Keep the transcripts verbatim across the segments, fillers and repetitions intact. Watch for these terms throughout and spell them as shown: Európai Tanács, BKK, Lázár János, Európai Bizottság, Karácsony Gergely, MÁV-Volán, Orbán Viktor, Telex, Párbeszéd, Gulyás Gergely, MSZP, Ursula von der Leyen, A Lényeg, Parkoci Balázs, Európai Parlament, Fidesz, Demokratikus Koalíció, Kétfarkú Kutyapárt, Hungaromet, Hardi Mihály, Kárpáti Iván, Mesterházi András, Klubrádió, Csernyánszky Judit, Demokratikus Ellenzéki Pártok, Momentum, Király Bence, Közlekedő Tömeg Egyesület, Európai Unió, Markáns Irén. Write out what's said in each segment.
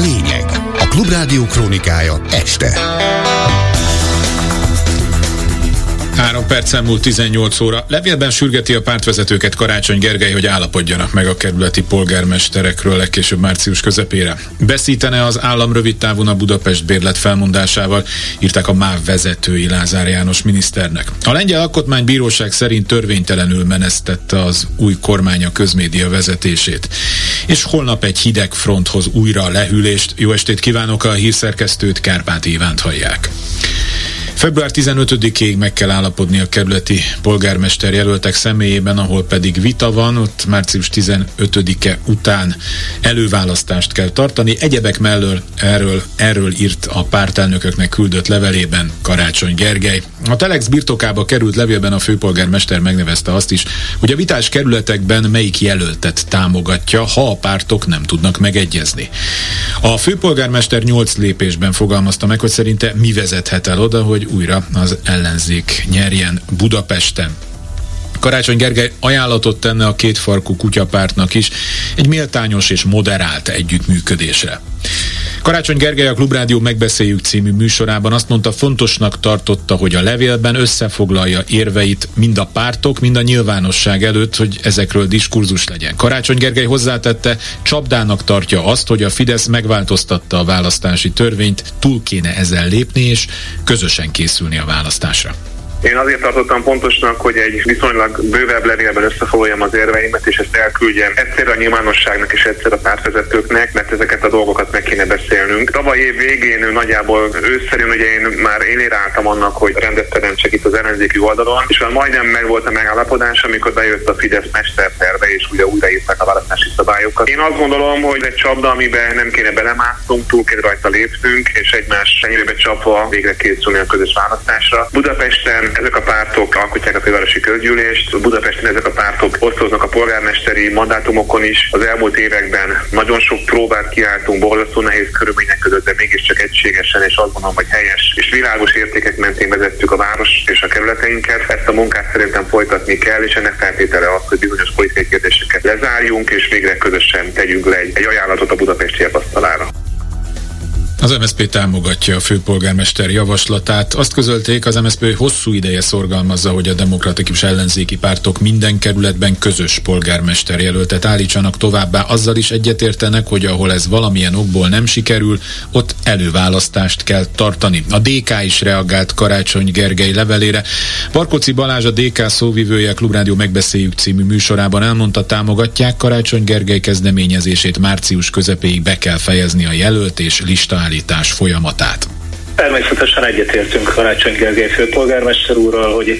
lényeg. A Klubrádió krónikája este. Három percen múlt tizennyolc óra. Levélben sürgeti a pártvezetőket Karácsony Gergely, hogy állapodjanak meg a kerületi polgármesterekről legkésőbb március közepére. Beszítene az állam rövidtávon a Budapest bérlet felmondásával, írták a MÁV vezetői Lázár János miniszternek. A lengyel alkotmánybíróság szerint törvénytelenül menesztette az új kormány a közmédia vezetését. És holnap egy hideg front hoz újra a lehűlést. Jó estét kívánok, a hírszerkesztőt, Kárpáti Ivánt hallják. február tizenötödikéig meg kell állapodni a kerületi polgármester jelöltek személyében, ahol pedig vita van, ott március tizenötödike után előválasztást kell tartani. Egyebek mellől erről, erről írt a pártelnököknek küldött levelében Karácsony Gergely. A Telex birtokába került levélben a főpolgármester megnevezte azt is, hogy a vitás kerületekben melyik jelöltet támogatja, ha a pártok nem tudnak megegyezni. A főpolgármester nyolc lépésben fogalmazta meg, hogy szerinte mi vezethet el oda, hogy újra az ellenzék nyerjen Budapesten. Karácsony Gergely ajánlatot tenne a Kétfarkú Kutyapártnak is egy méltányos és moderált együttműködésre. Karácsony Gergely a Klubrádió Megbeszéljük című műsorában azt mondta, fontosnak tartotta, hogy a levélben összefoglalja érveit mind a pártok, mind a nyilvánosság előtt, hogy ezekről diskurzus legyen. Karácsony Gergely hozzátette, csapdának tartja azt, hogy a Fidesz megváltoztatta a választási törvényt, túl kéne ezzel lépni és közösen készülni a választásra. Én azért tartottam fontosnak, hogy egy viszonylag bővebb levélben összefoglaljam az érveimet, és ezt elküldjem egyszer a nyilvánosságnak és egyszer a pártvezetőknek, mert ezeket a dolgokat meg kéne beszélnünk. Tavaly év végén nagyjából őszerűen, ugye én már élére álltam annak, hogy rendet teremtsek itt az ellenzéki oldalon, és már majdnem megvolt a megállapodás, amikor bejött a Fidesz mesterterve, és ugye újraírták a választási szabályokat. Én azt gondolom, hogy egy csapda, amiben nem kéne belemásznunk, túl kéne rajta lépnünk, és egymás senyőbe csapva végre készülni a közös választásra. Budapesten ezek a pártok alkotják a fővárosi közgyűlést, Budapesten ezek a pártok osztoznak a polgármesteri mandátumokon is. Az elmúlt években nagyon sok próbát kiálltunk, borzasztó nehéz körülmények között, de mégiscsak egységesen, és azt gondolom, hogy helyes és világos értékek mentén vezettük a város és a kerületeinket. Ezt a munkát szerintem folytatni kell, és ennek feltétele az, hogy bizonyos politikai kérdéseket lezárjunk, és végre közösen tegyünk le egy, egy ajánlatot a budapestiek asztalára. Az em es zé pé támogatja a főpolgármester javaslatát. Azt közölték, az em es zé pé hosszú ideje szorgalmazza, hogy a demokratikus ellenzéki pártok minden kerületben közös polgármester jelöltet állítsanak, továbbá azzal is egyetértenek, hogy ahol ez valamilyen okból nem sikerül, ott előválasztást kell tartani. A dé ká is reagált Karácsony Gergely levelére. Parkoci Balázs, a dé ká szóvivője Klubrádió Megbeszéljük című műsorában elmondta, támogatják Karácsony Gergely kezdeményezését, március közepéig be kell fejezni a jelölt és lista állítás folyamatát. Természetesen egyetértünk Karácsony Gergely főpolgármester úrral, hogy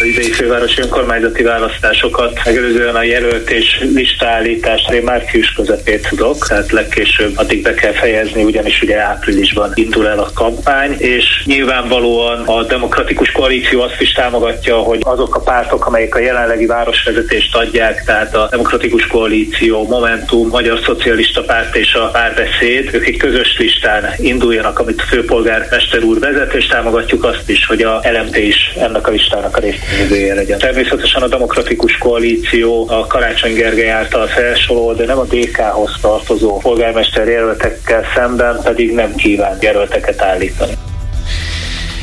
az idei fővárosi önkormányzati választásokat megelőzően a jelölt és listaállítást én március közepét tudok, tehát legkésőbb addig be kell fejezni, ugyanis ugye áprilisban indul el a kampány, és nyilvánvalóan a Demokratikus Koalíció azt is támogatja, hogy azok a pártok, amelyek a jelenlegi városvezetést adják, tehát a Demokratikus Koalíció, Momentum, Magyar Szocialista Párt és a Párbeszéd, ők egy közös listán induljanak, amit a főpolgár Mester úr vezet, és támogatjuk azt is, hogy a el em pé is ennek a listának a résztvevője legyen. Természetesen a Demokratikus Koalíció a Karácsony Gergely által felsorol, de nem a dé ká-hoz tartozó polgármester jelöltekkel szemben pedig nem kíván jelölteket állítani.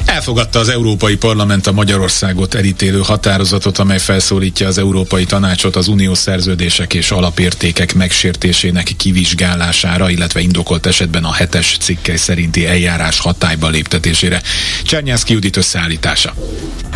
Elfogadta az Európai Parlament a Magyarországot elítélő határozatot, amely felszólítja az Európai Tanácsot az uniós szerződések és alapértékek megsértésének kivizsgálására, illetve indokolt esetben a hetes cikkely szerinti eljárás hatályba léptetésére. Csernyánszky Judit összeállítása.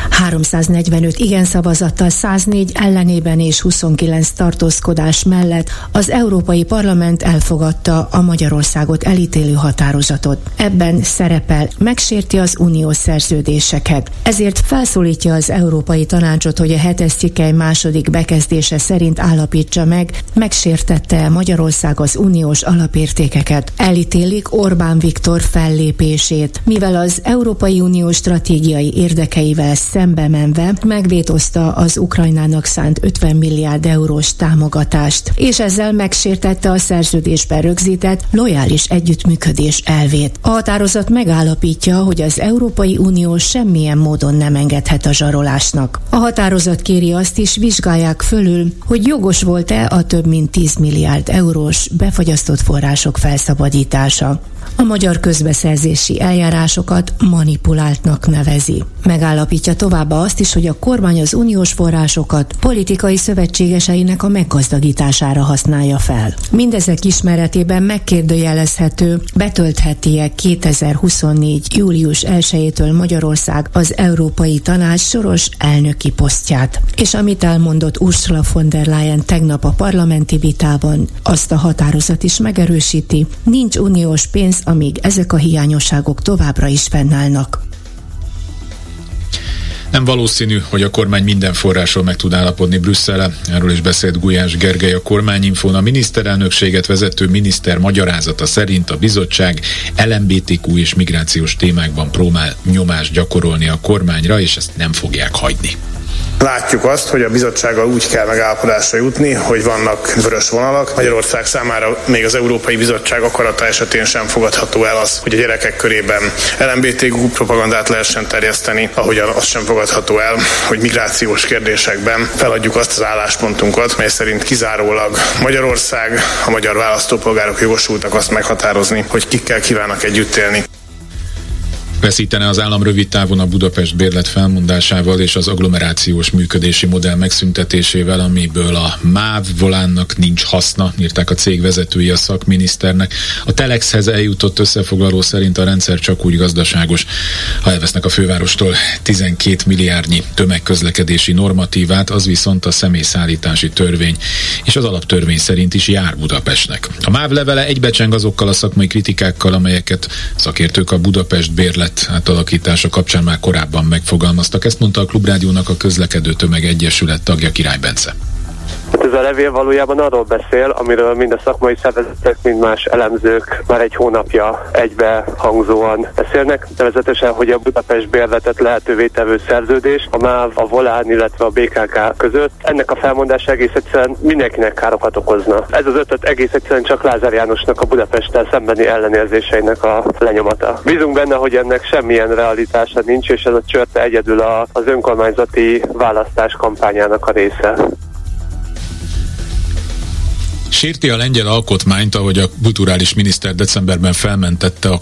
háromszáznegyvenöt igen szavazattal, száznégy ellenében és huszonkilenc tartózkodás mellett az Európai Parlament elfogadta a Magyarországot elítélő határozatot. Ebben szerepel, megsérti az uniós szerződéseket. Ezért felszólítja az Európai Tanácsot, hogy a hetes cikkely második bekezdése szerint állapítsa meg, megsértette Magyarország az uniós alapértékeket. Elítélik Orbán Viktor fellépését, mivel az Európai Unió stratégiai érdekeivel szembe menve megvétózta az Ukrajnának szánt ötven milliárd eurós támogatást, és ezzel megsértette a szerződésben rögzített lojális együttműködés elvét. A határozat megállapítja, hogy az Európai Európai Unió semmilyen módon nem engedhet a zsarolásnak. A határozat kéri azt is, vizsgálják fölül, hogy jogos volt-e a több mint tíz milliárd eurós befagyasztott források felszabadítása. A magyar közbeszerzési eljárásokat manipuláltnak nevezi. Megállapítja továbbá azt is, hogy a kormány az uniós forrásokat politikai szövetségeseinek a meggazdagítására használja fel. Mindezek ismeretében megkérdőjelezhető, betöltheti-e kétezer-huszonnégy július elsejétől Magyarország az Európai Tanács soros elnöki posztját. És amit elmondott Ursula von der Leyen tegnap a parlamenti vitában, azt a határozat is megerősíti, nincs uniós pénz, amíg ezek a hiányosságok továbbra is fennállnak. Nem valószínű, hogy a kormány minden forrásról meg tud állapodni Brüsszellel. Erről is beszélt Gulyás Gergely a kormányinfón. A miniszterelnökséget vezető miniszter magyarázata szerint a bizottság el em bé té kú és migrációs témákban próbál nyomást gyakorolni a kormányra, és ezt nem fogják hagyni. Látjuk azt, hogy a bizottsággal úgy kell megállapodásra jutni, hogy vannak vörös vonalak. Magyarország számára még az Európai Bizottság akarata esetén sem fogadható el az, hogy a gyerekek körében el em bé té kú propagandát lehessen terjeszteni, ahogyan az sem fogadható el, hogy migrációs kérdésekben feladjuk azt az álláspontunkat, mely szerint kizárólag Magyarország, a magyar választópolgárok jogosultak azt meghatározni, hogy kikkel kívánnak együtt élni. Veszítene az állam rövid távon a Budapest bérlet felmondásával és az agglomerációs működési modell megszüntetésével, amiből a MÁV-Volánnak nincs haszna, írták a cég vezetői a szakminiszternek. A Telexhez eljutott összefoglaló szerint a rendszer csak úgy gazdaságos, ha elvesznek a fővárostól tizenkét milliárdnyi tömegközlekedési normatívát, az viszont a személyszállítási törvény és az alaptörvény szerint is jár Budapestnek. A MÁV levele egybecseng azokkal a szakmai kritikákkal, amelyeket szakértők a Budapest bérlet átalakítása kapcsán már korábban megfogalmaztak. Ezt mondta a Klubrádiónak a Közlekedő Tömeg Egyesület tagja, Király Bence. Hát ez a levél valójában arról beszél, amiről mind a szakmai szervezetek, mind más elemzők már egy hónapja egybehangzóan beszélnek, nevezetesen, hogy a Budapest bérletet lehetővé tevő szerződés a MÁV, a Volán, illetve a bé ká ká között. Ennek a felmondása egész egyszerűen mindenkinek károkat okozna. Ez az ötlet egész egyszerűen csak Lázár Jánosnak a Budapesttel szembeni ellenérzéseinek a lenyomata. Bízunk benne, hogy ennek semmilyen realitása nincs, és ez a csörte egyedül a, az önkormányzati választás kampányának a része. Sérti a lengyel alkotmányt, ahogy a kulturális miniszter decemberben felmentette a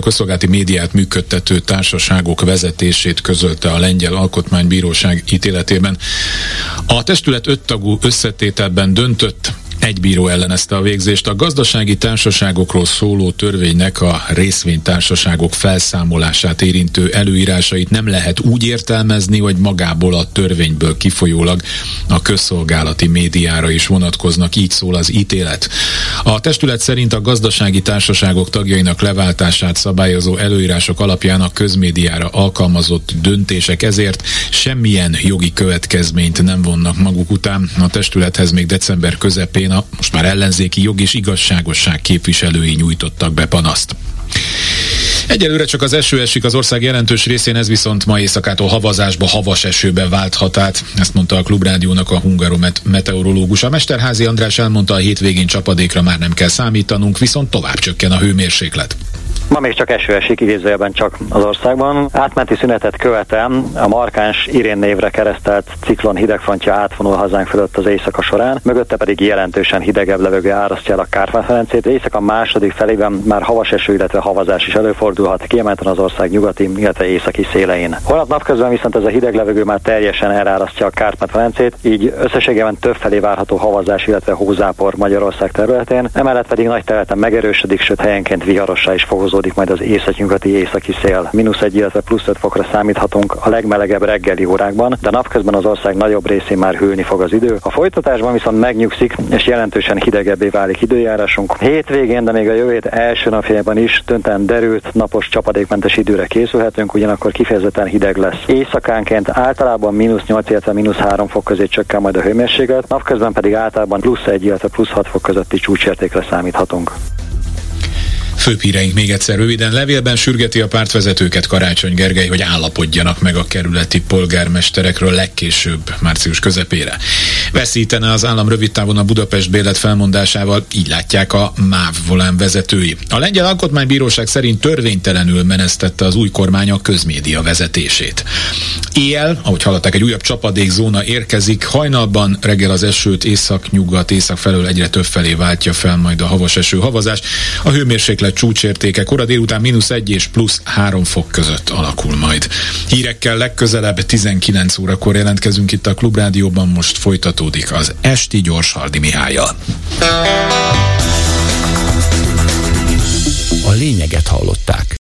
közszolgálati médiát működtető társaságok vezetését, közölte a lengyel alkotmánybíróság ítéletében. A testület öt tagú összetételben döntött, egy bíró ellenezte a végzést. A gazdasági társaságokról szóló törvénynek a részvénytársaságok felszámolását érintő előírásait nem lehet úgy értelmezni, hogy magából a törvényből kifolyólag a közszolgálati médiára is vonatkoznak, így szól az ítélet. A testület szerint a gazdasági társaságok tagjainak leváltását szabályozó előírások alapján a közmédiára alkalmazott döntések ezért semmilyen jogi következményt nem vonnak maguk után. A testülethez még december közepén a most már ellenzéki jog és igazságosság képviselői nyújtottak be panaszt. Egyelőre csak az eső esik az ország jelentős részén, ez viszont ma éjszakától havazásba, havas esőbe válthat át. Ezt mondta a Klubrádiónak a Hungaromet meteorológusa. Mesterházi András elmondta, a hétvégén csapadékra már nem kell számítanunk, viszont tovább csökken a hőmérséklet. Ma még csak eső esik, idézőjelben csak az országban. Átmeneti szünetet követem a Markáns Irén névre keresztelt ciklon hidegfrontja átvonul hazánk fölött az éjszaka során, mögötte pedig jelentősen hidegebb levegő árasztja el a Kárpát-medencét. Éjszaka második felében már havas eső, illetve havazás is előfordulhat, kiemelten az ország nyugati, illetve északi szélein. Holnap napközben viszont ez a hideg levegő már teljesen elárasztja a Kárpát-medencét, így összességében többfelé várható havazás, illetve hózápor Magyarország területén, emellett pedig nagy területen megerősödik, sőt helyenként viharossá is fokozódik majd az északnyugati északi szél. Mínusz egy, illetve plusz öt fokra számíthatunk a legmelegebb reggeli órákban, de napközben az ország nagyobb részén már hűlni fog az idő. A folytatásban viszont megnyugszik, és jelentősen hidegebbé válik időjárásunk. Hétvégén, de még a jövő hét első napjában is döntően derült, napos, csapadékmentes időre készülhetünk, ugyanakkor kifejezetten hideg lesz. Éjszakánként általában mínusz nyolc, illetve mínusz három fok közé csökken majd a hőmérséklet, napközben pedig általában plusz egy, illetve plusz hat fok közötti csúcsértékre számíthatunk. Főbb híreink még egyszer röviden. Levélben sürgeti a pártvezetőket Karácsony Gergely, hogy állapodjanak meg a kerületi polgármesterekről legkésőbb március közepére. Veszítene az állam rövid távon a Budapest bérlet felmondásával, így látják a MÁV-Volán vezetői. A Lengyel Alkotmánybíróság szerint törvénytelenül menesztette az új kormány a közmédia vezetését. Éjjel, ahogy hallották, egy újabb csapadékzóna érkezik, hajnalban reggel az esőt észak-nyugat, észak felől egyre több felé váltja fel majd a havas eső, havazás. A hőmérséklet csúcsértéke kora délután mínusz egy és plusz három fok között alakul majd. Hírekkel legközelebb tizenkilenc órakor jelentkezünk itt a Klubrádióban, most folytatódik az esti gyors Hardi Mihállyal. A lényeget hallották.